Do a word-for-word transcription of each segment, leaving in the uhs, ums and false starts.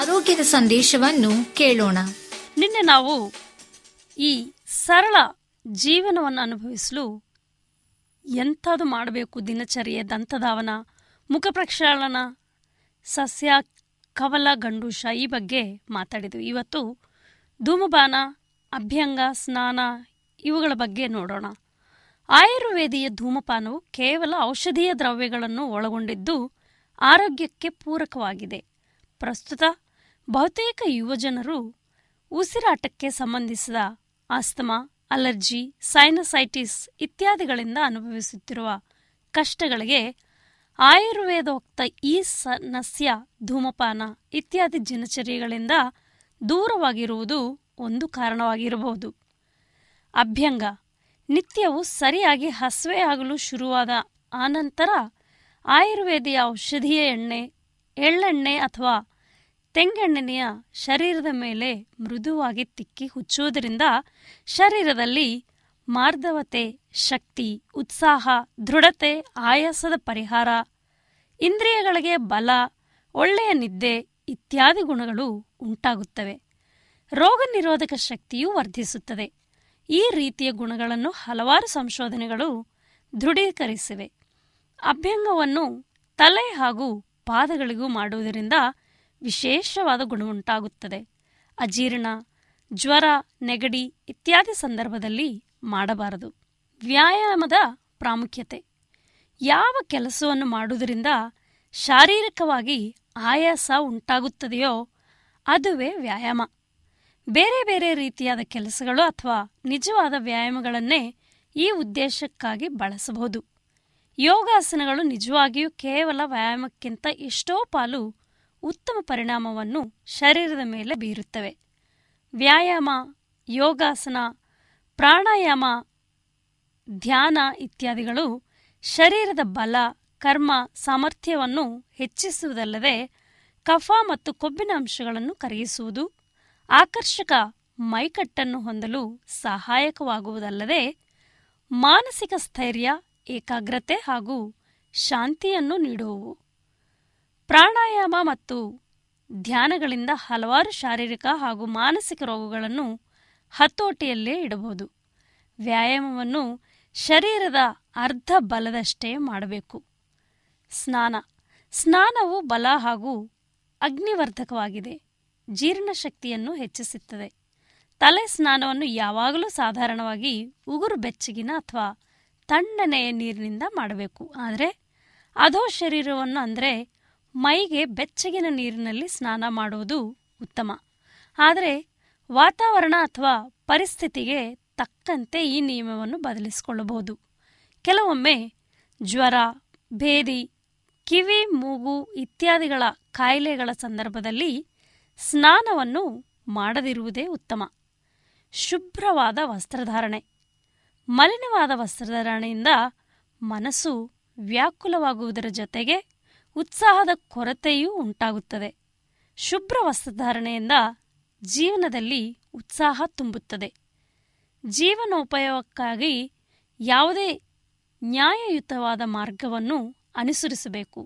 ಆರೋಗ್ಯದ ಸಂದೇಶವನ್ನು ಕೇಳೋಣ. ನಿನ್ನೆ ನಾವು ಈ ಸರಳ ಜೀವನವನ್ನು ಅನುಭವಿಸಲು ಎಂಥದ್ದು ಮಾಡಬೇಕು? ದಿನಚರ್ಯೆ, ದಂತಧಾವನ, ಮುಖ ಪ್ರಕ್ಷಾಳನ, ಸಸ್ಯ ಕವಲ ಗಂಡೂಷ ಈ ಬಗ್ಗೆ ಮಾತಾಡಿದ್ವಿ. ಇವತ್ತು ಧೂಮಪಾನ, ಅಭ್ಯಂಗ, ಸ್ನಾನ ಇವುಗಳ ಬಗ್ಗೆ ನೋಡೋಣ. ಆಯುರ್ವೇದೀಯ ಧೂಮಪಾನವು ಕೇವಲ ಔಷಧೀಯ ದ್ರವ್ಯಗಳನ್ನು ಒಳಗೊಂಡಿದ್ದು ಆರೋಗ್ಯಕ್ಕೆ ಪೂರಕವಾಗಿದೆ. ಪ್ರಸ್ತುತ ಬಹುತೇಕ ಯುವಜನರು ಉಸಿರಾಟಕ್ಕೆ ಸಂಬಂಧಿಸಿದ ಆಸ್ತಮಾ, ಅಲರ್ಜಿ, ಸೈನಸೈಟಿಸ್ ಇತ್ಯಾದಿಗಳಿಂದ ಅನುಭವಿಸುತ್ತಿರುವ ಕಷ್ಟಗಳಿಗೆ ಆಯುರ್ವೇದೋಕ್ತ ಈ ಸಸ್ಯ ಧೂಮಪಾನ ಇತ್ಯಾದಿ ದಿನಚರ್ಯಗಳಿಂದ ದೂರವಾಗಿರುವುದು ಒಂದು ಕಾರಣವಾಗಿರಬಹುದು. ಅಭ್ಯಂಗ ನಿತ್ಯವೂ ಸರಿಯಾಗಿ ಹಸುವೆಯಾಗಲು ಶುರುವಾದ ಆನಂತರ ಆಯುರ್ವೇದಿಯ ಔಷಧೀಯ ಎಣ್ಣೆ, ಎಳ್ಳೆಣ್ಣೆ ಅಥವಾ ತೆಂಗೆಣ್ಣೆಯ ಶರೀರದ ಮೇಲೆ ಮೃದುವಾಗಿ ತಿಕ್ಕಿ ಹುಚ್ಚುವುದರಿಂದ ಶರೀರದಲ್ಲಿ ಮಾರ್ಧವತೆ, ಶಕ್ತಿ, ಉತ್ಸಾಹ, ದೃಢತೆ, ಆಯಾಸದ ಪರಿಹಾರ, ಇಂದ್ರಿಯಗಳಿಗೆ ಬಲ, ಒಳ್ಳೆಯ ನಿದ್ದೆ ಇತ್ಯಾದಿ ಗುಣಗಳು ಉಂಟಾಗುತ್ತವೆ. ರೋಗ ನಿರೋಧಕ ಶಕ್ತಿಯೂ ವರ್ಧಿಸುತ್ತದೆ. ಈ ರೀತಿಯ ಗುಣಗಳನ್ನು ಹಲವಾರು ಸಂಶೋಧನೆಗಳು ದೃಢೀಕರಿಸಿವೆ. ಅಭ್ಯಂಗವನ್ನು ತಲೆ ಹಾಗೂ ಪಾದಗಳಿಗೂ ಮಾಡುವುದರಿಂದ ವಿಶೇಷವಾದ ಗುಣವುಂಟಾಗುತ್ತದೆ. ಅಜೀರ್ಣ, ಜ್ವರ, ನೆಗಡಿ ಇತ್ಯಾದಿ ಸಂದರ್ಭದಲ್ಲಿ ಮಾಡಬಾರದು. ವ್ಯಾಯಾಮದ ಪ್ರಾಮುಖ್ಯತೆ. ಯಾವ ಕೆಲಸವನ್ನು ಮಾಡುವುದರಿಂದ ಶಾರೀರಿಕವಾಗಿ ಆಯಾಸ ಉಂಟಾಗುತ್ತದೆಯೋ ಅದುವೇ ವ್ಯಾಯಾಮ. ಬೇರೆ ಬೇರೆ ರೀತಿಯಾದ ಕೆಲಸಗಳು ಅಥವಾ ನಿಜವಾದ ವ್ಯಾಯಾಮಗಳನ್ನೇ ಈ ಉದ್ದೇಶಕ್ಕಾಗಿ ಬಳಸಬಹುದು. ಯೋಗಾಸನಗಳು ನಿಜವಾಗಿಯೂ ಕೇವಲ ವ್ಯಾಯಾಮಕ್ಕಿಂತ ಎಷ್ಟೋ ಪಾಲು ಉತ್ತಮ ಪರಿಣಾಮವನ್ನು ಶರೀರದ ಮೇಲೆ ಬೀರುತ್ತವೆ. ವ್ಯಾಯಾಮ, ಯೋಗಾಸನ, ಪ್ರಾಣಾಯಾಮ, ಧ್ಯಾನ ಇತ್ಯಾದಿಗಳು ಶರೀರದ ಬಲ, ಕರ್ಮ ಸಾಮರ್ಥ್ಯವನ್ನು ಹೆಚ್ಚಿಸುವುದಲ್ಲದೆ ಕಫ ಮತ್ತು ಕೊಬ್ಬಿನ ಅಂಶಗಳನ್ನು ಕರಗಿಸುವುದು, ಆಕರ್ಷಕ ಮೈಕಟ್ಟನ್ನು ಹೊಂದಲು ಸಹಾಯಕವಾಗುವುದಲ್ಲದೆ ಮಾನಸಿಕ ಸ್ಥೈರ್ಯ, ಏಕಾಗ್ರತೆ ಹಾಗೂ ಶಾಂತಿಯನ್ನು ನೀಡುವವು. ಪ್ರಾಣಾಯಾಮ ಮತ್ತು ಧ್ಯಾನಗಳಿಂದ ಹಲವಾರು ಶಾರೀರಿಕ ಹಾಗೂ ಮಾನಸಿಕ ರೋಗಗಳನ್ನು ಹತೋಟಿಯಲ್ಲೇ ಇಡಬಹುದು. ವ್ಯಾಯಾಮವನ್ನು ಶರೀರದ ಅರ್ಧ ಬಲದಷ್ಟೇ ಮಾಡಬೇಕು. ಸ್ನಾನ. ಸ್ನಾನವು ಬಲ ಹಾಗೂ ಅಗ್ನಿವರ್ಧಕವಾಗಿದೆ. ಜೀರ್ಣಶಕ್ತಿಯನ್ನು ಹೆಚ್ಚಿಸುತ್ತದೆ. ತಲೆ ಸ್ನಾನವನ್ನು ಯಾವಾಗಲೂ ಸಾಧಾರಣವಾಗಿ ಉಗುರು ಬೆಚ್ಚಗಿನ ಅಥವಾ ತಣ್ಣನೆಯ ನೀರಿನಿಂದ ಮಾಡಬೇಕು. ಆದರೆ ಅಧೋ ಶರೀರವನ್ನು ಅಂದರೆ ಮೈಗೆ ಬೆಚ್ಚಗಿನ ನೀರಿನಲ್ಲಿ ಸ್ನಾನ ಮಾಡುವುದು ಉತ್ತಮ. ಆದರೆ ವಾತಾವರಣ ಅಥವಾ ಪರಿಸ್ಥಿತಿಗೆ ತಕ್ಕಂತೆ ಈ ನಿಯಮವನ್ನು ಬದಲಿಸಿಕೊಳ್ಳಬಹುದು. ಕೆಲವೊಮ್ಮೆ ಜ್ವರ, ಭೇದಿ, ಕಿವಿ, ಮೂಗು ಇತ್ಯಾದಿಗಳ ಕಾಯಿಲೆಗಳ ಸಂದರ್ಭದಲ್ಲಿ ಸ್ನಾನವನ್ನು ಮಾಡದಿರುವುದೇ ಉತ್ತಮ. ಶುಭ್ರವಾದ ವಸ್ತ್ರಧಾರಣೆ. ಮಲಿನವಾದ ವಸ್ತ್ರಧಾರಣೆಯಿಂದ ಮನಸ್ಸು ವ್ಯಾಕುಲವಾಗುವುದರ ಜೊತೆಗೆ ಉತ್ಸಾಹದ ಕೊರತೆಯೂ ಉಂಟಾಗುತ್ತದೆ. ಶುಭ್ರ ವಸ್ತ್ರಧಾರಣೆಯಿಂದ ಜೀವನದಲ್ಲಿ ಉತ್ಸಾಹ ತುಂಬುತ್ತದೆ. ಜೀವನೋಪಯೋಗಕ್ಕಾಗಿ ಯಾವುದೇ ನ್ಯಾಯಯುತವಾದ ಮಾರ್ಗವನ್ನು ಅನುಸರಿಸಬೇಕು.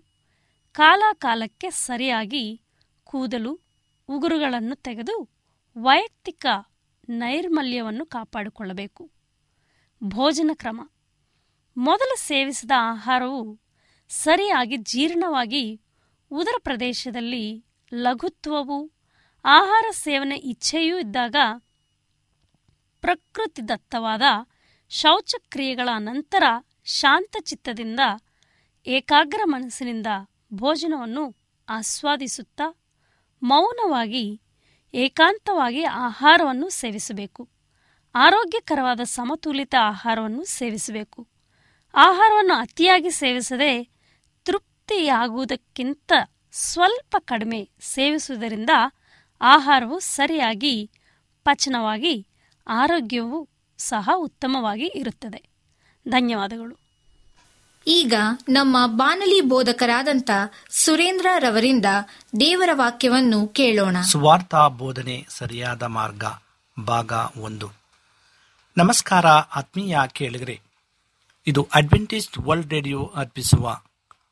ಕಾಲ ಕಾಲಕ್ಕೆ ಸರಿಯಾಗಿ ಕೂದಲು, ಉಗುರುಗಳನ್ನು ತೆಗೆದು ವೈಯಕ್ತಿಕ ನೈರ್ಮಲ್ಯವನ್ನು ಕಾಪಾಡಿಕೊಳ್ಳಬೇಕು. ಭೋಜನ ಕ್ರಮ. ಮೊದಲು ಸೇವಿಸಿದ ಆಹಾರವು ಸರಿಯಾಗಿ ಜೀರ್ಣವಾಗಿ ಉದರ ಪ್ರದೇಶದಲ್ಲಿ ಲಘುತ್ವವೂ ಆಹಾರ ಸೇವನೆ ಇಚ್ಛೆಯೂ ಇದ್ದಾಗ ಪ್ರಕೃತಿದತ್ತವಾದ ಶೌಚಕ್ರಿಯೆಗಳ ನಂತರ ಶಾಂತಚಿತ್ತದಿಂದ ಏಕಾಗ್ರ ಮನಸ್ಸಿನಿಂದ ಭೋಜನವನ್ನು ಆಸ್ವಾದಿಸುತ್ತಾ ಮೌನವಾಗಿ, ಏಕಾಂತವಾಗಿ ಆಹಾರವನ್ನು ಸೇವಿಸಬೇಕು. ಆರೋಗ್ಯಕರವಾದ ಸಮತೋಲಿತ ಆಹಾರವನ್ನು ಸೇವಿಸಬೇಕು. ಆಹಾರವನ್ನು ಅತಿಯಾಗಿ ಸೇವಿಸದೆ ತೃಪ್ತಿಯಾಗುವುದಕ್ಕಿಂತ ಸ್ವಲ್ಪ ಕಡಿಮೆ ಸೇವಿಸುವುದರಿಂದ ಆಹಾರವು ಸರಿಯಾಗಿ ಪಚನವಾಗಿ ಆರೋಗ್ಯವೂ ಸಹ ಉತ್ತಮವಾಗಿ ಇರುತ್ತದೆ. ಧನ್ಯವಾದಗಳು. ಈಗ ನಮ್ಮ ಬಾನುಲಿ ಬೋಧಕರಾದಂಥ ಸುರೇಂದ್ರ ರವರಿಂದ ದೇವರ ವಾಕ್ಯವನ್ನು ಕೇಳೋಣ. ಸುವಾರ್ಥ ಬೋಧನೆ ಸರಿಯಾದ ಮಾರ್ಗ ಭಾಗ ಒಂದು. ನಮಸ್ಕಾರ ಆತ್ಮೀಯ ಕೇಳಿಗರೆ, ಇದು ಅಡ್ವೆಂಟಿಸ್ಟ್ ವರ್ಲ್ಡ್ ರೇಡಿಯೋ ಅರ್ಪಿಸುವ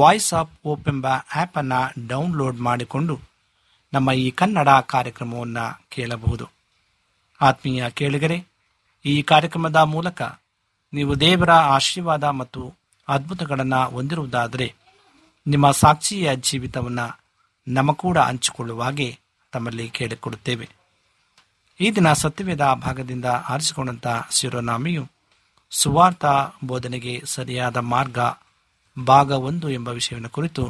ವಾಯ್ಸ್ ಆಫ್ ಹೋಪ್ ಎಂಬ ಆ್ಯಪನ್ನು ಡೌನ್ಲೋಡ್ ಮಾಡಿಕೊಂಡು ನಮ್ಮ ಈ ಕನ್ನಡ ಕಾರ್ಯಕ್ರಮವನ್ನು ಕೇಳಬಹುದು. ಆತ್ಮೀಯ ಕೇಳಿಗರೆ, ಈ ಕಾರ್ಯಕ್ರಮದ ಮೂಲಕ ನೀವು ದೇವರ ಆಶೀರ್ವಾದ ಮತ್ತು ಅದ್ಭುತಗಳನ್ನು ಹೊಂದಿರುವುದಾದರೆ ನಿಮ್ಮ ಸಾಕ್ಷಿಯ ಜೀವಿತವನ್ನು ನಮ್ಮ ಕೂಡ ಹಂಚಿಕೊಳ್ಳುವ ಹಾಗೆ ತಮ್ಮಲ್ಲಿ ಕೇಳಿಕೊಡುತ್ತೇವೆ. ಈ ದಿನ ಸತ್ಯವೇದ ಭಾಗದಿಂದ ಆರಿಸಿಕೊಂಡಂಥ ಶಿರೋನಾಮೆಯು ಸುವಾರ್ಥ ಬೋಧನೆಗೆ ಸರಿಯಾದ ಮಾರ್ಗ ಭಾಗ ಒಂದು ಎಂಬ ವಿಷಯವನ್ನು ಕುರಿತು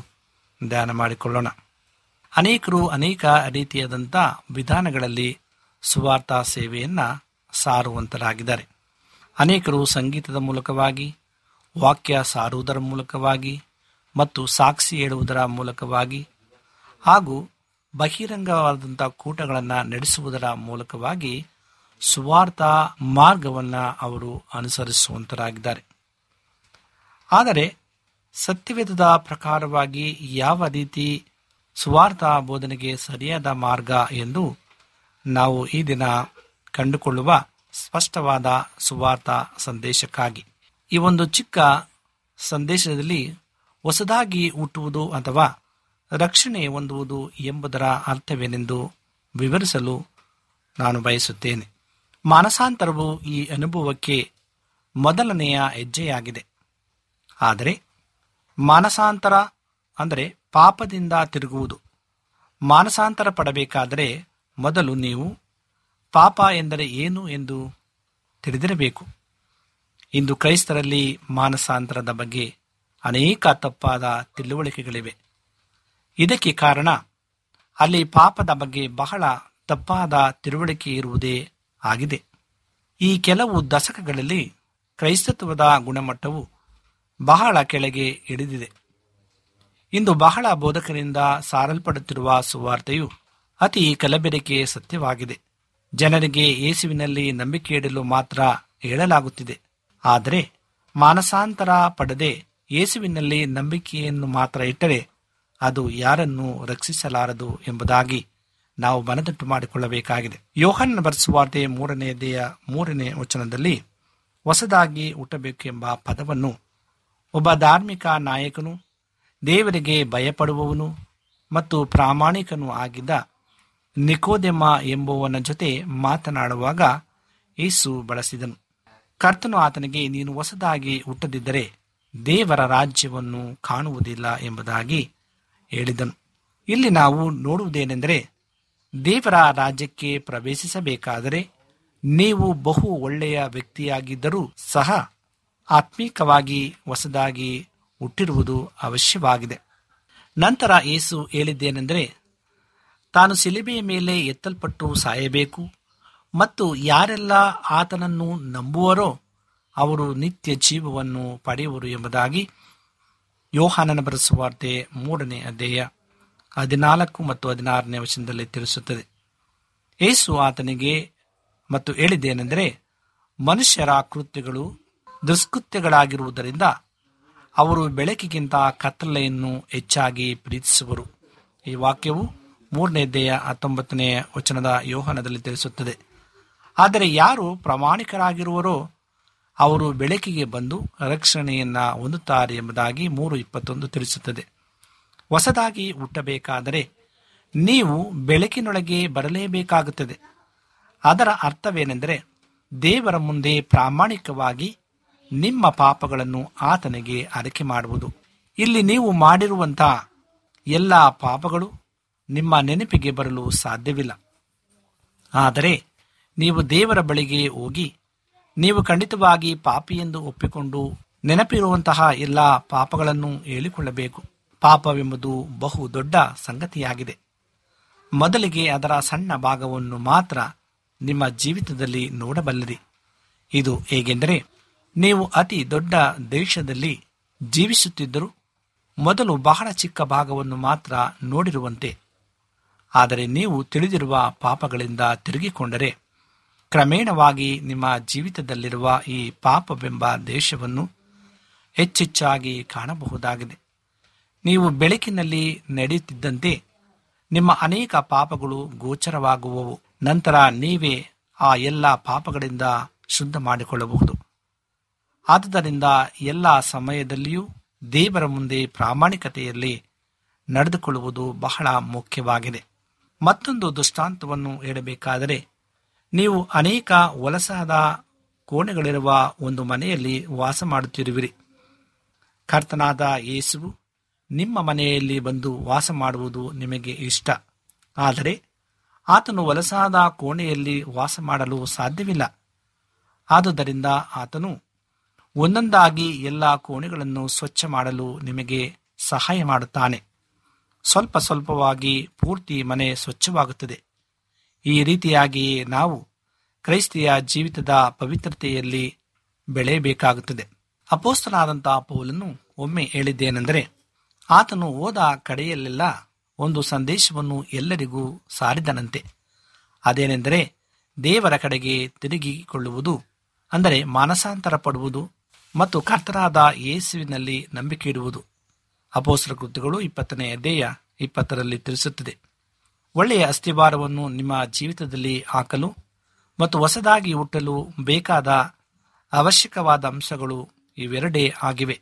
ಧ್ಯಾನ ಮಾಡಿಕೊಳ್ಳೋಣ. ಅನೇಕರು ಅನೇಕ ರೀತಿಯಾದಂಥ ವಿಧಾನಗಳಲ್ಲಿ ಸುವಾರ್ಥ ಸೇವೆಯನ್ನು ಸಾರುವಂತರಾಗಿದ್ದಾರೆ. ಅನೇಕರು ಸಂಗೀತದ ಮೂಲಕವಾಗಿ, ವಾಕ್ಯ ಸಾರುವುದರ ಮೂಲಕವಾಗಿ ಮತ್ತು ಸಾಕ್ಷಿ ಹೇಳುವುದರ ಮೂಲಕವಾಗಿ ಹಾಗೂ ಬಹಿರಂಗವಾದಂಥ ಕೂಟಗಳನ್ನು ನಡೆಸುವುದರ ಮೂಲಕವಾಗಿ ಸುವಾರ್ಥ ಮಾರ್ಗವನ್ನು ಅವರು ಅನುಸರಿಸುವಂತರಾಗಿದ್ದಾರೆ. ಆದರೆ ಸತ್ಯವೇದದ ಪ್ರಕಾರವಾಗಿ ಯಾವ ರೀತಿ ಸುವಾರ್ಥ ಬೋಧನೆಗೆ ಸರಿಯಾದ ಮಾರ್ಗ ಎಂದು ನಾವು ಈ ದಿನ ಕಂಡುಕೊಳ್ಳುವ ಸ್ಪಷ್ಟವಾದ ಸುವಾರ್ಥ ಸಂದೇಶಕ್ಕಾಗಿ ಈ ಒಂದು ಚಿಕ್ಕ ಸಂದೇಶದಲ್ಲಿ ಹೊಸದಾಗಿ ಹುಟ್ಟುವುದು ಅಥವಾ ರಕ್ಷಣೆ ಹೊಂದುವುದು ಎಂಬುದರ ಅರ್ಥವೇನೆಂದು ವಿವರಿಸಲು ನಾನು ಬಯಸುತ್ತೇನೆ. ಮಾನಸಾಂತರವು ಈ ಅನುಭವಕ್ಕೆ ಮೊದಲನೆಯ ಹೆಜ್ಜೆಯಾಗಿದೆ. ಆದರೆ ಮಾನಸಾಂತರ ಅಂದರೆ ಪಾಪದಿಂದ ತಿರುಗುವುದು. ಮಾನಸಾಂತರ ಪಡಬೇಕಾದರೆ ಮೊದಲು ನೀವು ಪಾಪ ಎಂದರೆ ಏನು ಎಂದು ತಿಳಿದಿರಬೇಕು. ಇಂದು ಕ್ರೈಸ್ತರಲ್ಲಿ ಮಾನಸಾಂತರದ ಬಗ್ಗೆ ಅನೇಕ ತಪ್ಪಾದ ತಿಳುವಳಿಕೆಗಳಿವೆ. ಇದಕ್ಕೆ ಕಾರಣ ಅಲ್ಲಿ ಪಾಪದ ಬಗ್ಗೆ ಬಹಳ ತಪ್ಪಾದ ತಿಳುವಳಿಕೆ ಇರುವುದೇ ಆಗಿದೆ. ಈ ಕೆಲವು ದಶಕಗಳಲ್ಲಿ ಕ್ರೈಸ್ತತ್ವದ ಗುಣಮಟ್ಟವು ಬಹಳ ಕೆಳಗೆ ಇಳಿದಿದೆ. ಇಂದು ಬಹಳ ಬೋಧಕರಿಂದ ಸಾರಲ್ಪಡುತ್ತಿರುವ ಸುವಾರ್ತೆಯು ಅತಿ ಕಲಬೆರಕೆ ಸತ್ಯವಾಗಿದೆ. ಜನರಿಗೆ ಯೇಸುವಿನಲ್ಲಿ ನಂಬಿಕೆ ಇಡಲು ಮಾತ್ರ ಹೇಳಲಾಗುತ್ತಿದೆ. ಆದರೆ ಮಾನಸಾಂತರ ಪಡೆದೇ ಯೇಸುವಿನಲ್ಲಿ ನಂಬಿಕೆಯನ್ನು ಮಾತ್ರ ಇಟ್ಟರೆ ಅದು ಯಾರನ್ನು ರಕ್ಷಿಸಲಾರದು ಎಂಬುದಾಗಿ ನಾವು ಮನದಟ್ಟು ಮಾಡಿಕೊಳ್ಳಬೇಕಾಗಿದೆ. ಯೋಹನ್ ಬರೆಸುವಾರ್ತೆ ಮೂರನೆಯದೆಯ ಮೂರನೇ ವಚನದಲ್ಲಿ ಹೊಸದಾಗಿ ಹುಟ್ಟಬೇಕೆಂಬ ಪದವನ್ನು ಒಬ್ಬ ಧಾರ್ಮಿಕ ನಾಯಕನು, ದೇವರಿಗೆ ಭಯಪಡುವವನು ಮತ್ತು ಪ್ರಾಮಾಣಿಕನೂ ಆಗಿದ್ದ ನಿಕೋದೆಮ ಎಂಬುವನ ಜೊತೆ ಮಾತನಾಡುವಾಗ ಯೇಸು ಬಳಸಿದನು. ಕರ್ತನು ಆತನಿಗೆ, ನೀನು ಹೊಸದಾಗಿ ಹುಟ್ಟದಿದ್ದರೆ ದೇವರ ರಾಜ್ಯವನ್ನು ಕಾಣುವುದಿಲ್ಲ ಎಂಬುದಾಗಿ ಹೇಳಿದನು. ಇಲ್ಲಿ ನಾವು ನೋಡುವುದೇನೆಂದರೆ, ದೇವರ ರಾಜ್ಯಕ್ಕೆ ಪ್ರವೇಶಿಸಬೇಕಾದರೆ ನೀವು ಬಹು ಒಳ್ಳೆಯ ವ್ಯಕ್ತಿಯಾಗಿದ್ದರೂ ಸಹ ಆತ್ಮೀಕವಾಗಿ ಹೊಸದಾಗಿ ಹುಟ್ಟಿರುವುದು ಅವಶ್ಯವಾಗಿದೆ. ನಂತರ ಯೇಸು ಹೇಳಿದ್ದೇನೆಂದರೆ, ತಾನು ಶಿಲುಬೆಯ ಮೇಲೆ ಎತ್ತಲ್ಪಟ್ಟು ಸಾಯಬೇಕು ಮತ್ತು ಯಾರೆಲ್ಲ ಆತನನ್ನು ನಂಬುವರೋ ಅವರು ನಿತ್ಯ ಜೀವವನ್ನು ಪಡೆಯುವರು ಎಂಬುದಾಗಿ ಯೋಹಾನನ ಬರೆಸುವಾರ್ತೆ ಮೂರನೇ ಅಧ್ಯಾಯ ಹದಿನಾಲ್ಕು ಮತ್ತು ಹದಿನಾರನೇ ವಚನದಲ್ಲಿ ತಿಳಿಸುತ್ತದೆ. ಯೇಸು ಆತನಿಗೆ ಮತ್ತು ಹೇಳಿದ್ದೇನೆಂದರೆ, ಮನುಷ್ಯರ ಕೃತ್ಯಗಳು ದುಷ್ಕೃತ್ಯಗಳಾಗಿರುವುದರಿಂದ ಅವರು ಬೆಳಕಿಗಿಂತ ಕತ್ತಲೆಯನ್ನು ಹೆಚ್ಚಾಗಿ ಪ್ರೀತಿಸುವರು. ಈ ವಾಕ್ಯವು ಮೂರನೇ ಅಧ್ಯಾಯ ಹತ್ತೊಂಬತ್ತನೇ ವಚನದ ಯೋಹಾನದಲ್ಲಿ ತಿಳಿಸುತ್ತದೆ. ಆದರೆ ಯಾರು ಪ್ರಾಮಾಣಿಕರಾಗಿರುವರೋ ಅವರು ಬೆಳಕಿಗೆ ಬಂದು ರಕ್ಷಣೆಯನ್ನು ಹೊಂದುತ್ತಾರೆ ಎಂಬುದಾಗಿ ಮೂರು ಇಪ್ಪತ್ತೊಂದು ತಿಳಿಸುತ್ತದೆ. ಹೊಸದಾಗಿ ಹುಟ್ಟಬೇಕಾದರೆ ನೀವು ಬೆಳಕಿನೊಳಗೆ ಬರಲೇಬೇಕಾಗುತ್ತದೆ. ಅದರ ಅರ್ಥವೇನೆಂದರೆ, ದೇವರ ಮುಂದೆ ಪ್ರಾಮಾಣಿಕವಾಗಿ ನಿಮ್ಮ ಪಾಪಗಳನ್ನು ಆತನಿಗೆ ಅರಿಕೆ ಮಾಡುವುದು. ಇಲ್ಲಿ ನೀವು ಮಾಡಿರುವಂಥ ಎಲ್ಲ ಪಾಪಗಳು ನಿಮ್ಮ ನೆನಪಿಗೆ ಬರಲು ಸಾಧ್ಯವಿಲ್ಲ. ಆದರೆ ನೀವು ದೇವರ ಬಳಿಗೆ ಹೋಗಿ ನೀವು ಖಂಡಿತವಾಗಿ ಪಾಪಿ ಎಂದು ಒಪ್ಪಿಕೊಂಡು ನೆನಪಿರುವಂತಹ ಎಲ್ಲ ಪಾಪಗಳನ್ನು ಹೇಳಿಕೊಳ್ಳಬೇಕು. ಪಾಪವೆಂಬುದು ಬಹು ದೊಡ್ಡ ಸಂಗತಿಯಾಗಿದೆ. ಮೊದಲಿಗೆ ಅದರ ಸಣ್ಣ ಭಾಗವನ್ನು ಮಾತ್ರ ನಿಮ್ಮ ಜೀವಿತದಲ್ಲಿ ನೋಡಬಲ್ಲಿರಿ. ಇದು ಹೇಗೆಂದರೆ, ನೀವು ಅತಿ ದೊಡ್ಡ ದೇಶದಲ್ಲಿ ಜೀವಿಸುತ್ತಿದ್ದರೂ ಮೊದಲು ಬಹಳ ಚಿಕ್ಕ ಭಾಗವನ್ನು ಮಾತ್ರ ನೋಡಿರುವಂತೆ. ಆದರೆ ನೀವು ತಿಳಿದಿರುವ ಪಾಪಗಳಿಂದ ತಿರುಗಿಕೊಂಡರೆ ಕ್ರಮೇಣವಾಗಿ ನಿಮ್ಮ ಜೀವಿತದಲ್ಲಿರುವ ಈ ಪಾಪವೆಂಬ ದೇಶವನ್ನು ಹೆಚ್ಚೆಚ್ಚಾಗಿ ಕಾಣಬಹುದಾಗಿದೆ. ನೀವು ಬೆಳಕಿನಲ್ಲಿ ನಡೆಯುತ್ತಿದ್ದಂತೆ ನಿಮ್ಮ ಅನೇಕ ಪಾಪಗಳು ಗೋಚರವಾಗುವವು. ನಂತರ ನೀವೇ ಆ ಎಲ್ಲ ಪಾಪಗಳಿಂದ ಶುದ್ಧ ಮಾಡಿಕೊಳ್ಳಬಹುದು. ಆದುದರಿಂದ ಎಲ್ಲ ಸಮಯದಲ್ಲಿಯೂ ದೇವರ ಮುಂದೆ ಪ್ರಾಮಾಣಿಕತೆಯಲ್ಲಿ ನಡೆದುಕೊಳ್ಳುವುದು ಬಹಳ ಮುಖ್ಯವಾಗಿದೆ. ಮತ್ತೊಂದು ದೃಷ್ಟಾಂತವನ್ನು ಹೇಳಬೇಕಾದರೆ, ನೀವು ಅನೇಕ ವಲಸಾದ ಕೋಣೆಗಳಿರುವ ಒಂದು ಮನೆಯಲ್ಲಿ ವಾಸ ಮಾಡುತ್ತಿರುವಿರಿ. ಕರ್ತನಾದ ಯೇಸುವು ನಿಮ್ಮ ಮನೆಯಲ್ಲಿ ಬಂದು ವಾಸ ಮಾಡುವುದು ನಿಮಗೆ ಇಷ್ಟ. ಆದರೆ ಆತನು ವಲಸಾದ ಕೋಣೆಯಲ್ಲಿ ವಾಸ ಮಾಡಲು ಸಾಧ್ಯವಿಲ್ಲ. ಆದುದರಿಂದ ಆತನು ಒಂದೊಂದಾಗಿ ಎಲ್ಲ ಕೋಣೆಗಳನ್ನು ಸ್ವಚ್ಛ ಮಾಡಲು ನಿಮಗೆ ಸಹಾಯ ಮಾಡುತ್ತಾನೆ. ಸ್ವಲ್ಪ ಸ್ವಲ್ಪವಾಗಿ ಪೂರ್ತಿ ಮನೆ ಸ್ವಚ್ಛವಾಗುತ್ತದೆ. ಈ ರೀತಿಯಾಗಿಯೇ ನಾವು ಕ್ರೈಸ್ತಿಯ ಜೀವಿತದ ಪವಿತ್ರತೆಯಲ್ಲಿ ಬೆಳೆಯಬೇಕಾಗುತ್ತದೆ. ಅಪೋಸ್ತಲನಾದಂಥ ಪೌಲನು ಒಮ್ಮೆ ಹೇಳಿದ್ದೇನೆಂದರೆ, ಆತನು ಓದ ಕಡೆಯಲ್ಲೆಲ್ಲ ಒಂದು ಸಂದೇಶವನ್ನು ಎಲ್ಲರಿಗೂ ಸಾರಿದನಂತೆ, ಅದೇನೆಂದರೆ ದೇವರ ಕಡೆಗೆ ತಿರುಗಿಕೊಳ್ಳುವುದು, ಅಂದರೆ ಮಾನಸಾಂತರ ಪಡುವುದು ಮತ್ತು ಕರ್ತನಾದ ಯೇಸುವಿನಲ್ಲಿ ನಂಬಿಕೆ ಇಡುವುದು. ಅಪೋಸ್ತಲರ ಕೃತ್ಯಗಳು ಇಪ್ಪತ್ತನೇ ಅಧ್ಯಾಯ ಇಪ್ಪತ್ತರಲ್ಲಿ ತಿಳಿಸುತ್ತದೆ. ಒಳ್ಳೆಯ ಅಸ್ಥಿವಾರವನ್ನು ನಿಮ್ಮ ಜೀವಿತದಲ್ಲಿ ಹಾಕಲು ಮತ್ತು ಹೊಸದಾಗಿ ಹುಟ್ಟಲು ಬೇಕಾದ ಅವಶ್ಯಕವಾದ ಅಂಶಗಳು ಇವೆರಡೇ ಆಗಿವೆ.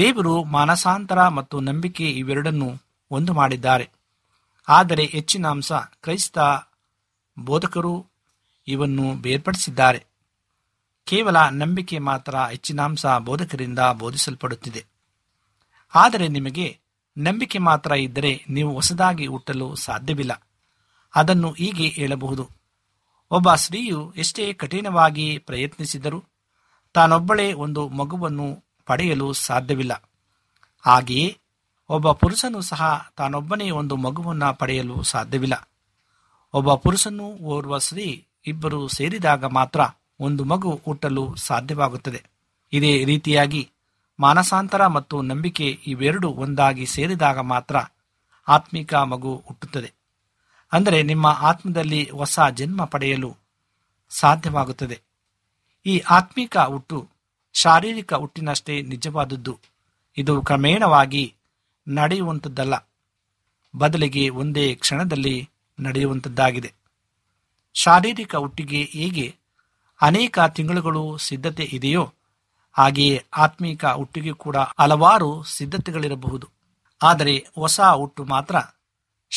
ದೇವರು ಮಾನಸಾಂತರ ಮತ್ತು ನಂಬಿಕೆ ಇವೆರಡನ್ನು ಒಂದು ಮಾಡಿದ್ದಾರೆ. ಆದರೆ ಹೆಚ್ಚಿನ ಅಂಶ ಕ್ರೈಸ್ತ ಬೋಧಕರು ಇವನ್ನು ಬೇರ್ಪಡಿಸಿದ್ದಾರೆ. ಕೇವಲ ನಂಬಿಕೆ ಮಾತ್ರ ಹೆಚ್ಚಿನ ಅಂಶ ಬೋಧಕರಿಂದ ಬೋಧಿಸಲ್ಪಡುತ್ತಿದೆ. ಆದರೆ ನಿಮಗೆ ನಂಬಿಕೆ ಮಾತ್ರ ಇದ್ದರೆ ನೀವು ಹೊಸದಾಗಿ ಹುಟ್ಟಲು ಸಾಧ್ಯವಿಲ್ಲ. ಅದನ್ನು ಹೀಗೆ ಹೇಳಬಹುದು: ಒಬ್ಬ ಸ್ತ್ರೀಯು ಎಷ್ಟೇ ಕಠಿಣವಾಗಿ ಪ್ರಯತ್ನಿಸಿದರೂ ತಾನೊಬ್ಬಳೇ ಒಂದು ಮಗುವನ್ನು ಪಡೆಯಲು ಸಾಧ್ಯವಿಲ್ಲ. ಹಾಗೆಯೇ ಒಬ್ಬ ಪುರುಷನು ಸಹ ತಾನೊಬ್ಬನೇ ಒಂದು ಮಗುವನ್ನು ಪಡೆಯಲು ಸಾಧ್ಯವಿಲ್ಲ. ಒಬ್ಬ ಪುರುಷನು ಓರ್ವ ಸ್ತ್ರೀ ಇಬ್ಬರು ಸೇರಿದಾಗ ಮಾತ್ರ ಒಂದು ಮಗು ಹುಟ್ಟಲು ಸಾಧ್ಯವಾಗುತ್ತದೆ. ಇದೇ ರೀತಿಯಾಗಿ ಮಾನಸಾಂತರ ಮತ್ತು ನಂಬಿಕೆ ಇವೆರಡು ಒಂದಾಗಿ ಸೇರಿದಾಗ ಮಾತ್ರ ಆತ್ಮಿಕ ಮಗು ಹುಟ್ಟುತ್ತದೆ. ಅಂದರೆ ನಿಮ್ಮ ಆತ್ಮದಲ್ಲಿ ಹೊಸ ಜನ್ಮ ಪಡೆಯಲು ಸಾಧ್ಯವಾಗುತ್ತದೆ. ಈ ಆತ್ಮಿಕ ಹುಟ್ಟು ಶಾರೀರಿಕ ಹುಟ್ಟಿನಷ್ಟೇ ನಿಜವಾದದ್ದು. ಇದು ಕ್ರಮೇಣವಾಗಿ ನಡೆಯುವಂಥದ್ದಲ್ಲ, ಬದಲಿಗೆ ಒಂದೇ ಕ್ಷಣದಲ್ಲಿ ನಡೆಯುವಂಥದ್ದಾಗಿದೆ. ಶಾರೀರಿಕ ಹುಟ್ಟಿಗೆ ಹೇಗೆ ಅನೇಕ ತಿಂಗಳುಗಳು ಸಿದ್ಧತೆ ಇದೆಯೋ, ಹಾಗೆಯೇ ಆತ್ಮೀಕ ಹುಟ್ಟಿಗೆ ಕೂಡ ಹಲವಾರು ಸಿದ್ಧತೆಗಳಿರಬಹುದು. ಆದರೆ ಹೊಸ ಹುಟ್ಟು ಮಾತ್ರ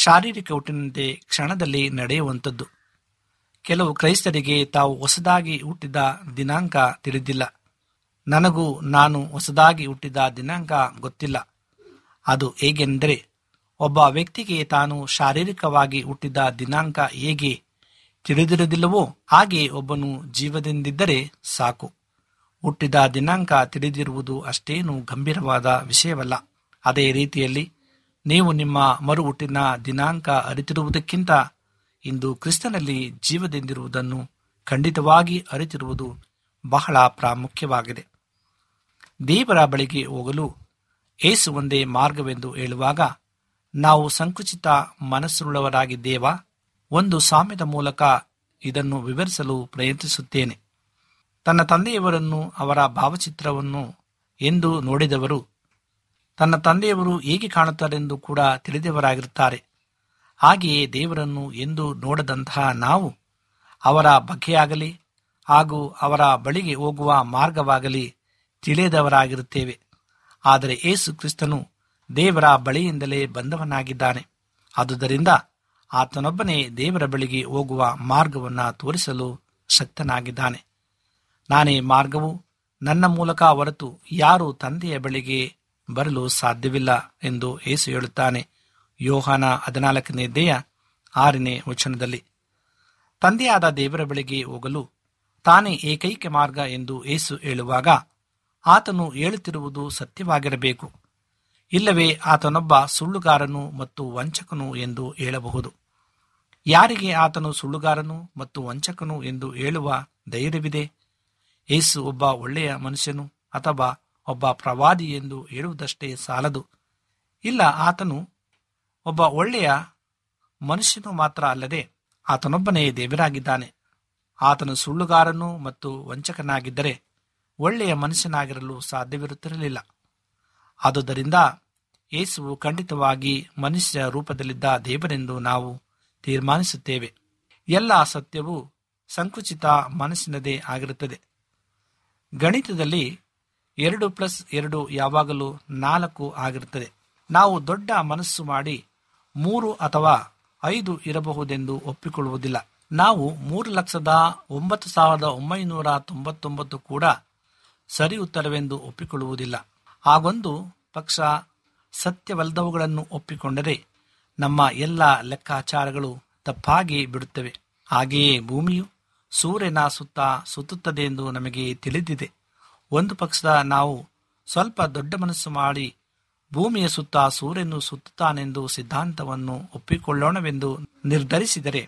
ಶಾರೀರಿಕ ಹುಟ್ಟಿನಂತೆ ಕ್ಷಣದಲ್ಲಿ ನಡೆಯುವಂಥದ್ದು. ಕೆಲವು ಕ್ರೈಸ್ತರಿಗೆ ತಾವು ಹೊಸದಾಗಿ ಹುಟ್ಟಿದ ದಿನಾಂಕ ತಿಳಿದಿಲ್ಲ. ನನಗೂ ನಾನು ಹೊಸದಾಗಿ ಹುಟ್ಟಿದ ದಿನಾಂಕ ಗೊತ್ತಿಲ್ಲ. ಅದು ಹೇಗೆಂದರೆ, ಒಬ್ಬ ವ್ಯಕ್ತಿಗೆ ತಾನು ಶಾರೀರಿಕವಾಗಿ ಹುಟ್ಟಿದ ದಿನಾಂಕ ಹೇಗೆ ತಿಳಿದಿರುವುದಿಲ್ಲವೋ ಹಾಗೆ ಒಬ್ಬನು ಜೀವದಿಂದಿದ್ದರೆ ಸಾಕು. ಹುಟ್ಟಿದ ದಿನಾಂಕ ತಿಳಿದಿರುವುದು ಅಷ್ಟೇನು ಗಂಭೀರವಾದ ವಿಷಯವಲ್ಲ. ಅದೇ ರೀತಿಯಲ್ಲಿ ನೀವು ನಿಮ್ಮ ಮರು ಹುಟ್ಟಿನ ದಿನಾಂಕ ಅರಿತಿರುವುದಕ್ಕಿಂತ ಇಂದು ಕ್ರಿಸ್ತನಲ್ಲಿ ಜೀವದಿಂದಿರುವುದನ್ನು ಖಂಡಿತವಾಗಿ ಅರಿತಿರುವುದು ಬಹಳ ಪ್ರಾಮುಖ್ಯವಾಗಿದೆ. ದೇವರ ಬಳಿಗೆ ಹೋಗಲು ಏಸು ಒಂದೇ ಮಾರ್ಗವೆಂದು ಹೇಳುವಾಗ ನಾವು ಸಂಕುಚಿತ ಮನಸ್ಸುಳ್ಳವರಾಗಿದ್ದೇವಾ? ಒಂದು ಸಾಮ್ಯದ ಮೂಲಕ ಇದನ್ನು ವಿವರಿಸಲು ಪ್ರಯತ್ನಿಸುತ್ತೇನೆ. ತನ್ನ ತಂದೆಯವರನ್ನು ಅವರ ಭಾವಚಿತ್ರವನ್ನು ಎಂದು ನೋಡಿದವರು ತನ್ನ ತಂದೆಯವರು ಹೇಗೆ ಕಾಣುತ್ತಾರೆಂದು ಕೂಡ ತಿಳಿದವರಾಗಿರುತ್ತಾರೆ. ಹಾಗೆಯೇ ದೇವರನ್ನು ಎಂದು ನೋಡದಂತಹ ನಾವು ಅವರ ಬಗ್ಗೆಯಾಗಲಿ ಹಾಗೂ ಅವರ ಬಳಿಗೆ ಹೋಗುವ ಮಾರ್ಗವಾಗಲಿ ತಿಳಿಯದವರಾಗಿರುತ್ತೇವೆ. ಆದರೆ ಯೇಸು ಕ್ರಿಸ್ತನು ದೇವರ ಬಳಿಯಿಂದಲೇ ಬಂದವನಾಗಿದ್ದಾನೆ. ಆದುದರಿಂದ ಆತನೊಬ್ಬನೇ ದೇವರ ಬಳಿಗೆ ಹೋಗುವ ಮಾರ್ಗವನ್ನು ತೋರಿಸಲು ಶಕ್ತನಾಗಿದ್ದಾನೆ. ನಾನೇ ಮಾರ್ಗವು, ನನ್ನ ಮೂಲಕ ಹೊರತು ಯಾರೂ ತಂದೆಯ ಬಳಿಗೆ ಬರಲು ಸಾಧ್ಯವಿಲ್ಲ ಎಂದು ಯೇಸು ಹೇಳುತ್ತಾನೆ, ಯೋಹಾನ ಹದಿನಾಲ್ಕನೇ ಅಧ್ಯಾಯ ಆರನೇ ವಚನದಲ್ಲಿ. ತಂದೆಯಾದ ದೇವರ ಬಳಿಗೆ ಹೋಗಲು ತಾನೇ ಏಕೈಕ ಮಾರ್ಗ ಎಂದು ಯೇಸು ಹೇಳುವಾಗ ಆತನು ಹೇಳುತ್ತಿರುವುದು ಸತ್ಯವಾಗಿರಬೇಕು. ಇಲ್ಲವೇ ಆತನೊಬ್ಬ ಸುಳ್ಳುಗಾರನು ಮತ್ತು ವಂಚಕನು ಎಂದು ಹೇಳಬಹುದು. ಯಾರಿಗೆ ಆತನು ಸುಳ್ಳುಗಾರನು ಮತ್ತು ವಂಚಕನು ಎಂದು ಹೇಳುವ ಧೈರ್ಯವಿದೆ? ಯೇಸು ಒಬ್ಬ ಒಳ್ಳೆಯ ಮನುಷ್ಯನು ಅಥವಾ ಒಬ್ಬ ಪ್ರವಾದಿ ಎಂದು ಹೇಳುವುದಷ್ಟೇ ಸಾಲದು. ಇಲ್ಲ, ಆತನು ಒಬ್ಬ ಒಳ್ಳೆಯ ಮನುಷ್ಯನು ಮಾತ್ರ ಅಲ್ಲದೆ ಆತನೊಬ್ಬನೇ ದೇವರಾಗಿದ್ದಾನೆ. ಆತನು ಸುಳ್ಳುಗಾರನು ಮತ್ತು ವಂಚಕನಾಗಿದ್ದರೆ ಒಳ್ಳೆಯ ಮನುಷ್ಯನಾಗಿರಲು ಸಾಧ್ಯವಿರುತ್ತಿರಲಿಲ್ಲ. ಆದುದರಿಂದ ಯೇಸುವು ಖಂಡಿತವಾಗಿ ಮನುಷ್ಯ ರೂಪದಲ್ಲಿದ್ದ ದೇವರೆಂದು ನಾವು ತೀರ್ಮಾನಿಸುತ್ತೇವೆ. ಎಲ್ಲ ಸತ್ಯವು ಸಂಕುಚಿತ ಮನಸ್ಸಿನದೇ ಆಗಿರುತ್ತದೆ. ಗಣಿತದಲ್ಲಿ ಎರಡು ಪ್ಲಸ್ ಎರಡು ಯಾವಾಗಲೂ ನಾಲ್ಕು ಆಗಿರುತ್ತದೆ. ನಾವು ದೊಡ್ಡ ಮನಸ್ಸು ಮಾಡಿ ಮೂರು ಅಥವಾ ಐದು ಇರಬಹುದೆಂದು ಒಪ್ಪಿಕೊಳ್ಳುವುದಿಲ್ಲ. ನಾವು ಮೂರು ಲಕ್ಷದ ಒಂಬತ್ತು ಸಾವಿರದ ಒಂಬೈನೂರ ತೊಂಬತ್ತೊಂಬತ್ತು ಕೂಡ ಸರಿ ಉತ್ತರವೆಂದು ಒಪ್ಪಿಕೊಳ್ಳುವುದಿಲ್ಲ. ಹಾಗೊಂದು ಪಕ್ಷ ಸತ್ಯವಲ್ಲದವುಗಳನ್ನು ಒಪ್ಪಿಕೊಂಡರೆ ನಮ್ಮ ಎಲ್ಲ ಲೆಕ್ಕಾಚಾರಗಳು ತಪ್ಪಾಗಿ ಬಿಡುತ್ತವೆ. ಹಾಗೆಯೇ ಭೂಮಿಯು ಸೂರ್ಯನ ಸುತ್ತ ಸುತ್ತುತ್ತದೆ ಎಂದು ನಮಗೆ ತಿಳಿದಿದೆ. ಒಂದು ಪಕ್ಷ ನಾವು ಸ್ವಲ್ಪ ದೊಡ್ಡ ಮನಸ್ಸು ಮಾಡಿ ಭೂಮಿಯ ಸುತ್ತ ಸೂರ್ಯನು ಸುತ್ತುತ್ತಾನೆಂದು ಸಿದ್ಧಾಂತವನ್ನು ಒಪ್ಪಿಕೊಳ್ಳೋಣವೆಂದು ನಿರ್ಧರಿಸಿದರೆ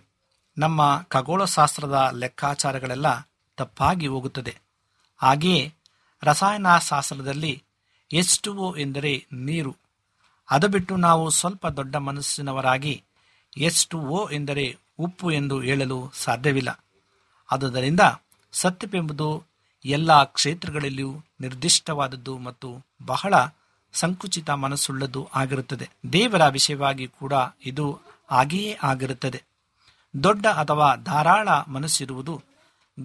ನಮ್ಮ ಖಗೋಳಶಾಸ್ತ್ರದ ಲೆಕ್ಕಾಚಾರಗಳೆಲ್ಲ ತಪ್ಪಾಗಿ ಹೋಗುತ್ತದೆ. ಹಾಗೆಯೇ ರಸಾಯನಶಾಸ್ತ್ರದಲ್ಲಿ ಎಚ್ ಟು ಓ ಎಂದರೆ ನೀರು. ಅದು ಬಿಟ್ಟು ನಾವು ಸ್ವಲ್ಪ ದೊಡ್ಡ ಮನಸ್ಸಿನವರಾಗಿ ಎಚ್ ಟು ಓ ಎಂದರೆ ಉಪ್ಪು ಎಂದು ಹೇಳಲು ಸಾಧ್ಯವಿಲ್ಲ. ಆದುದರಿಂದ ಸತ್ಯವೆಂಬುದು ಎಲ್ಲ ಕ್ಷೇತ್ರಗಳಲ್ಲಿಯೂ ನಿರ್ದಿಷ್ಟವಾದದ್ದು ಮತ್ತು ಬಹಳ ಸಂಕುಚಿತ ಮನಸ್ಸುಳ್ಳದ್ದು ಆಗಿರುತ್ತದೆ. ದೇವರ ವಿಷಯವಾಗಿ ಕೂಡ ಇದು ಹಾಗೆಯೇ ಆಗಿರುತ್ತದೆ. ದೊಡ್ಡ ಅಥವಾ ಧಾರಾಳ ಮನಸ್ಸಿರುವುದು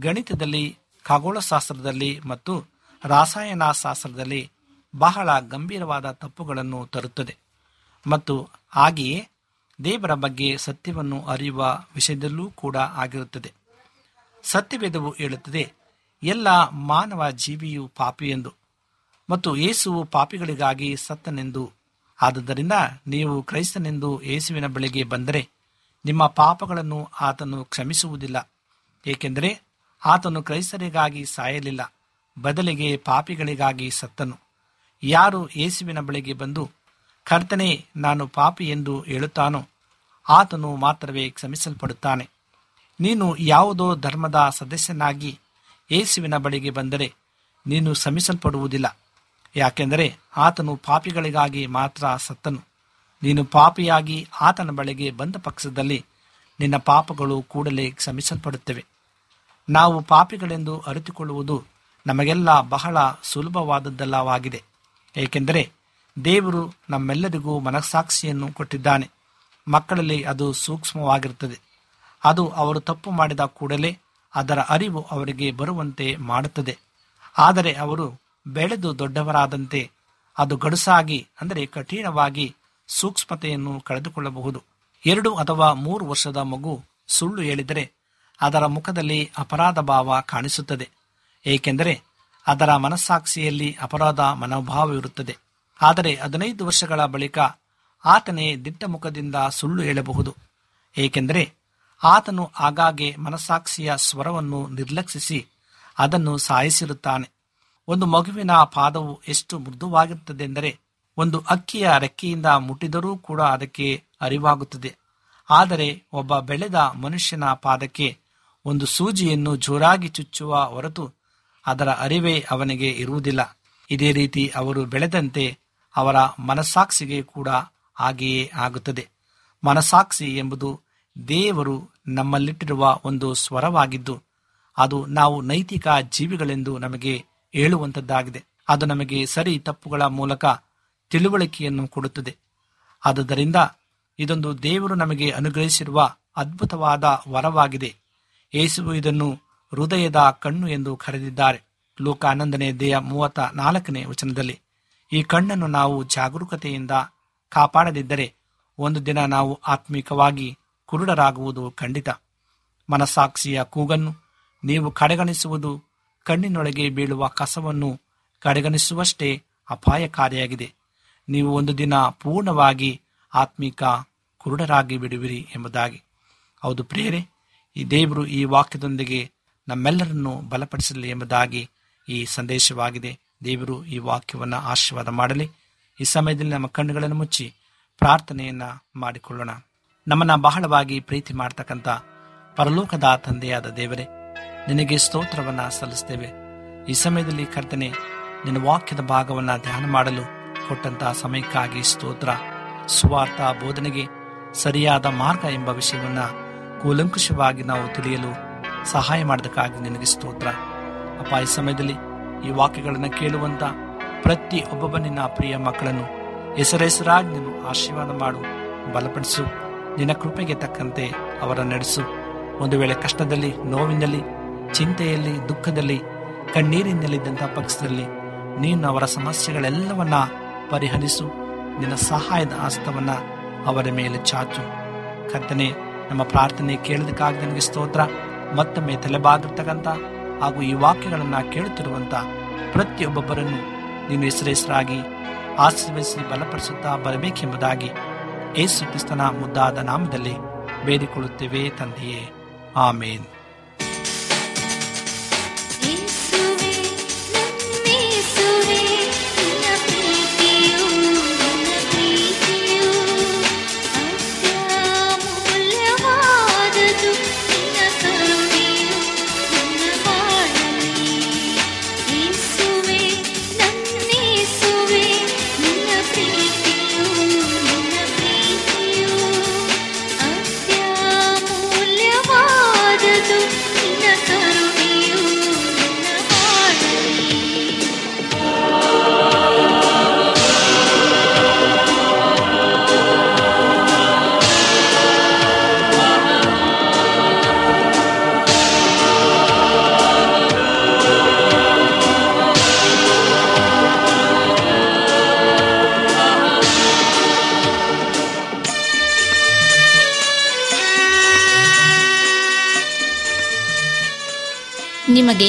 ಗಣಿತದಲ್ಲಿ, ಖಗೋಳಶಾಸ್ತ್ರದಲ್ಲಿ ಮತ್ತು ರಾಸಾಯನಶಾಸ್ತ್ರದಲ್ಲಿ ಬಹಳ ಗಂಭೀರವಾದ ತಪ್ಪುಗಳನ್ನು ತರುತ್ತದೆ. ಮತ್ತು ಹಾಗೆಯೇ ದೇವರ ಬಗ್ಗೆ ಸತ್ಯವನ್ನು ಅರಿಯುವ ವಿಷಯದಲ್ಲೂ ಕೂಡ ಆಗಿರುತ್ತದೆ. ಸತ್ಯವೇದವು ಹೇಳುತ್ತದೆ, ಎಲ್ಲ ಮಾನವ ಜೀವಿಯು ಪಾಪಿ ಎಂದು ಮತ್ತು ಯೇಸುವು ಪಾಪಿಗಳಿಗಾಗಿ ಸತ್ತನೆಂದು. ಆದುದರಿಂದ ನೀವು ಕ್ರೈಸ್ತನೆಂದು ಯೇಸುವಿನ ಬಳಿಗೆ ಬಂದರೆ ನಿಮ್ಮ ಪಾಪಗಳನ್ನು ಆತನು ಕ್ಷಮಿಸುವುದಿಲ್ಲ, ಏಕೆಂದರೆ ಆತನು ಕ್ರೈಸ್ತರಿಗಾಗಿ ಸಾಯಲಿಲ್ಲ, ಬದಲಿಗೆ ಪಾಪಿಗಳಿಗಾಗಿ ಸತ್ತನು. ಯಾರು ಯೇಸುವಿನ ಬಳಿಗೆ ಬಂದು ಕರ್ತನೇ ನಾನು ಪಾಪಿ ಎಂದು ಹೇಳುತ್ತಾನೋ ಆತನು ಮಾತ್ರವೇ ಕ್ಷಮಿಸಲ್ಪಡುತ್ತಾನೆ. ನೀನು ಯಾವುದೋ ಧರ್ಮದ ಸದಸ್ಯನಾಗಿ ಯೇಸುವಿನ ಬಳಿಗೆ ಬಂದರೆ ನೀನು ಕ್ಷಮಿಸಲ್ಪಡುವುದಿಲ್ಲ, ಯಾಕೆಂದರೆ ಆತನು ಪಾಪಿಗಳಿಗಾಗಿ ಮಾತ್ರ ಸತ್ತನು. ನೀನು ಪಾಪಿಯಾಗಿ ಆತನ ಬಳಿಗೆ ಬಂದ ಪಕ್ಷದಲ್ಲಿ ನಿನ್ನ ಪಾಪಗಳು ಕೂಡಲೇ ಕ್ಷಮಿಸಲ್ಪಡುತ್ತವೆ. ನಾವು ಪಾಪಿಗಳೆಂದು ಅರಿತುಕೊಳ್ಳುವುದು ನಮಗೆಲ್ಲ ಬಹಳ ಸುಲಭವಾದದ್ದೆಲ್ಲವಾಗಿದೆ, ಏಕೆಂದರೆ ದೇವರು ನಮ್ಮೆಲ್ಲರಿಗೂ ಮನಸ್ಸಾಕ್ಷಿಯನ್ನು ಕೊಟ್ಟಿದ್ದಾನೆ. ಮಕ್ಕಳಲ್ಲಿ ಅದು ಸೂಕ್ಷ್ಮವಾಗಿರುತ್ತದೆ. ಅದು ಅವರು ತಪ್ಪು ಮಾಡಿದ ಕೂಡಲೇ ಅದರ ಅರಿವು ಅವರಿಗೆ ಬರುವಂತೆ ಮಾಡುತ್ತದೆ. ಆದರೆ ಅವರು ಬೆಳೆದು ದೊಡ್ಡವರಾದಂತೆ ಅದು ಗಡುಸಾಗಿ, ಅಂದರೆ ಕಠಿಣವಾಗಿ ಸೂಕ್ಷ್ಮತೆಯನ್ನು ಕಳೆದುಕೊಳ್ಳಬಹುದು. ಎರಡು ಅಥವಾ ಮೂರು ವರ್ಷದ ಮಗು ಸುಳ್ಳು ಹೇಳಿದರೆ ಅದರ ಮುಖದಲ್ಲಿ ಅಪರಾಧ ಭಾವ ಕಾಣಿಸುತ್ತದೆ, ಏಕೆಂದರೆ ಅದರ ಮನಸ್ಸಾಕ್ಷಿಯಲ್ಲಿ ಅಪರಾಧ ಮನೋಭಾವವಿರುತ್ತದೆ. ಆದರೆ ಹದಿನೈದು ವರ್ಷಗಳ ಬಳಿಕ ಆತನೇ ದಿಟ್ಟ ಮುಖದಿಂದ ಸುಳ್ಳು ಹೇಳಬಹುದು, ಏಕೆಂದರೆ ಆತನು ಆಗಾಗ್ಗೆ ಮನಸ್ಸಾಕ್ಷಿಯ ಸ್ವರವನ್ನು ನಿರ್ಲಕ್ಷಿಸಿ ಅದನ್ನು ಸಾಯಿಸಿರುತ್ತಾನೆ. ಒಂದು ಮಗುವಿನ ಪಾದವು ಎಷ್ಟು ಮೃದುವಾಗಿರುತ್ತದೆಂದರೆ ಒಂದು ಅಕ್ಕಿಯ ರೆಕ್ಕೆಯಿಂದ ಮುಟ್ಟಿದರೂ ಕೂಡ ಅದಕ್ಕೆ ಅರಿವಾಗುತ್ತದೆ. ಆದರೆ ಒಬ್ಬ ಬೆಳೆದ ಮನುಷ್ಯನ ಪಾದಕ್ಕೆ ಒಂದು ಸೂಜಿಯನ್ನು ಜೋರಾಗಿ ಚುಚ್ಚುವ ಹೊರತು ಅದರ ಅರಿವೇ ಅವನಿಗೆ ಇರುವುದಿಲ್ಲ. ಇದೇ ರೀತಿ ಅವರು ಬೆಳೆದಂತೆ ಅವರ ಮನಸ್ಸಾಕ್ಷಿಗೆ ಕೂಡ ಹಾಗೆಯೇ ಆಗುತ್ತದೆ. ಮನಸ್ಸಾಕ್ಷಿ ಎಂಬುದು ದೇವರು ನಮ್ಮಲ್ಲಿಟ್ಟಿರುವ ಒಂದು ಸ್ವರವಾಗಿದ್ದು ಅದು ನಾವು ನೈತಿಕ ಜೀವಿಗಳೆಂದು ನಮಗೆ ಹೇಳುವಂಥದ್ದಾಗಿದೆ. ಅದು ನಮಗೆ ಸರಿ ತಪ್ಪುಗಳ ಮೂಲಕ ತಿಳುವಳಿಕೆಯನ್ನು ಕೊಡುತ್ತದೆ. ಆದುದರಿಂದ ಇದೊಂದು ದೇವರು ನಮಗೆ ಅನುಗ್ರಹಿಸಿರುವ ಅದ್ಭುತವಾದ ವರವಾಗಿದೆ. ಯೇಸುವು ಇದನ್ನು ಹೃದಯದ ಕಣ್ಣು ಎಂದು ಕರೆದಿದ್ದಾರೆ. ಲೂಕ ಹನ್ನೊಂದನೇ ಅಧ್ಯಾಯ ಮೂವತ್ತ ನಾಲ್ಕನೇ ವಚನದಲ್ಲಿ ಈ ಕಣ್ಣನ್ನು ನಾವು ಜಾಗರೂಕತೆಯಿಂದ ಕಾಪಾಡದಿದ್ದರೆ ಒಂದು ದಿನ ನಾವು ಆತ್ಮಿಕವಾಗಿ ಕುರುಡರಾಗುವುದು ಖಂಡಿತ. ಮನಸ್ಸಾಕ್ಷಿಯ ಕೂಗನ್ನು ನೀವು ಕಡೆಗಣಿಸುವುದು ಕಣ್ಣಿನೊಳಗೆ ಬೀಳುವ ಕಸವನ್ನು ಕಡೆಗಣಿಸುವಷ್ಟೇ ಅಪಾಯಕಾರಿಯಾಗಿದೆ. ನೀವು ಒಂದು ದಿನ ಪೂರ್ಣವಾಗಿ ಆತ್ಮಿಕ ಕುರುಡರಾಗಿ ಬಿಡುವಿರಿ ಎಂಬುದಾಗಿ. ಹೌದು ಪ್ರಿಯರೇ, ಈ ದೇವರು ಈ ವಾಕ್ಯದೊಂದಿಗೆ ನಮ್ಮೆಲ್ಲರನ್ನು ಬಲಪಡಿಸಲಿ ಎಂಬುದಾಗಿ ಈ ಸಂದೇಶವಾಗಿದೆ. ದೇವರು ಈ ವಾಕ್ಯವನ್ನು ಆಶೀರ್ವಾದ ಮಾಡಲಿ. ಈ ಸಮಯದಲ್ಲಿ ನಮ್ಮ ಕಣ್ಣುಗಳನ್ನು ಮುಚ್ಚಿ ಪ್ರಾರ್ಥನೆಯನ್ನು ಮಾಡಿಕೊಳ್ಳೋಣ. ನಮ್ಮನ್ನು ಬಹಳವಾಗಿ ಪ್ರೀತಿ ಮಾಡ್ತಕ್ಕಂಥ ಪರಲೋಕದ ತಂದೆಯಾದ ದೇವರೇ, ನಿನಗೆ ಸ್ತೋತ್ರವನ್ನು ಸಲ್ಲಿಸ್ತೇವೆ. ಈ ಸಮಯದಲ್ಲಿ ಕರ್ತನೆ, ನಿನ್ನ ವಾಕ್ಯದ ಭಾಗವನ್ನು ಧ್ಯಾನ ಮಾಡಲು ಕೊಟ್ಟಂತಹ ಸಮಯಕ್ಕಾಗಿ ಸ್ತೋತ್ರ. ಸುವಾರ್ಥ ಬೋಧನೆಗೆ ಸರಿಯಾದ ಮಾರ್ಗ ಎಂಬ ವಿಷಯವನ್ನು ಕೂಲಂಕುಷವಾಗಿ ನಾವು ತಿಳಿಯಲು ಸಹಾಯ ಮಾಡೋದಕ್ಕಾಗಿ ನಿನಗೆ ಸ್ತೋತ್ರ ಅಪ್ಪ. ಈ ಸಮಯದಲ್ಲಿ ಈ ವಾಕ್ಯಗಳನ್ನು ಕೇಳುವಂಥ ಪ್ರತಿ ಒಬ್ಬೊಬ್ಬ ನಿನ್ನ ಪ್ರಿಯ ಮಕ್ಕಳನ್ನು ಹೆಸರೆಸರಾಗಿ ನೀನು ಆಶೀರ್ವಾದ ಮಾಡು, ಬಲಪಡಿಸು. ನಿನ್ನ ಕೃಪೆಗೆ ತಕ್ಕಂತೆ ಅವರ ನಡೆಸು. ಒಂದು ವೇಳೆ ಕಷ್ಟದಲ್ಲಿ, ನೋವಿನಲ್ಲಿ, ಚಿಂತೆಯಲ್ಲಿ, ದುಃಖದಲ್ಲಿ, ಕಣ್ಣೀರಿನಲ್ಲಿದ್ದಂಥ ಪಕ್ಷದಲ್ಲಿ ನೀನು ಅವರ ಸಮಸ್ಯೆಗಳೆಲ್ಲವನ್ನ ಪರಿಹರಿಸು. ನಿನ್ನ ಸಹಾಯದ ಹಸ್ತವನ್ನು ಅವರ ಮೇಲೆ ಚಾಚು. ಕರ್ತನೆ, ನಮ್ಮ ಪ್ರಾರ್ಥನೆ ಕೇಳೋದಕ್ಕಾಗಿ ನನಗೆ ಸ್ತೋತ್ರ. ಮತ್ತೊಮ್ಮೆ ತಲೆಬಾಗಿರ್ತಕ್ಕಂಥ ಹಾಗೂ ಈ ವಾಕ್ಯಗಳನ್ನು ಕೇಳುತ್ತಿರುವಂಥ ಪ್ರತಿಯೊಬ್ಬೊಬ್ಬರನ್ನು ನೀನು ಹೆಸರೆಸರಾಗಿ ಆಶೀರ್ವದಿಸಿ ಬಲಪಡಿಸುತ್ತಾ ಬರಬೇಕೆಂಬುದಾಗಿ ಯೇಸು ಕ್ರಿಸ್ತನ ಮುದ್ದಾದ ನಾಮದಲ್ಲಿ ಬೇಡಿಕೊಳ್ಳುತ್ತೇವೆ ತಂದೆಯೇ, ಆಮೇನ್. ನಿಮಗೆ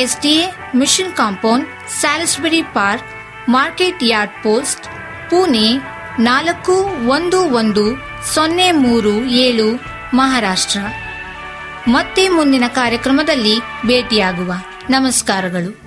S D A mission compound, Salisbury park, market yard post, Pune ನಾಲ್ಕು ಒಂದು ಒಂದು ಸೊನ್ನೆ ಮೂರು ಏಳು, ಮಹಾರಾಷ್ಟ್ರ. ಮತ್ತೆ ಮುಂದಿನ ಕಾರ್ಯಕ್ರಮದಲ್ಲಿ ಭೇಟಿಯಾಗುವ. ನಮಸ್ಕಾರಗಳು.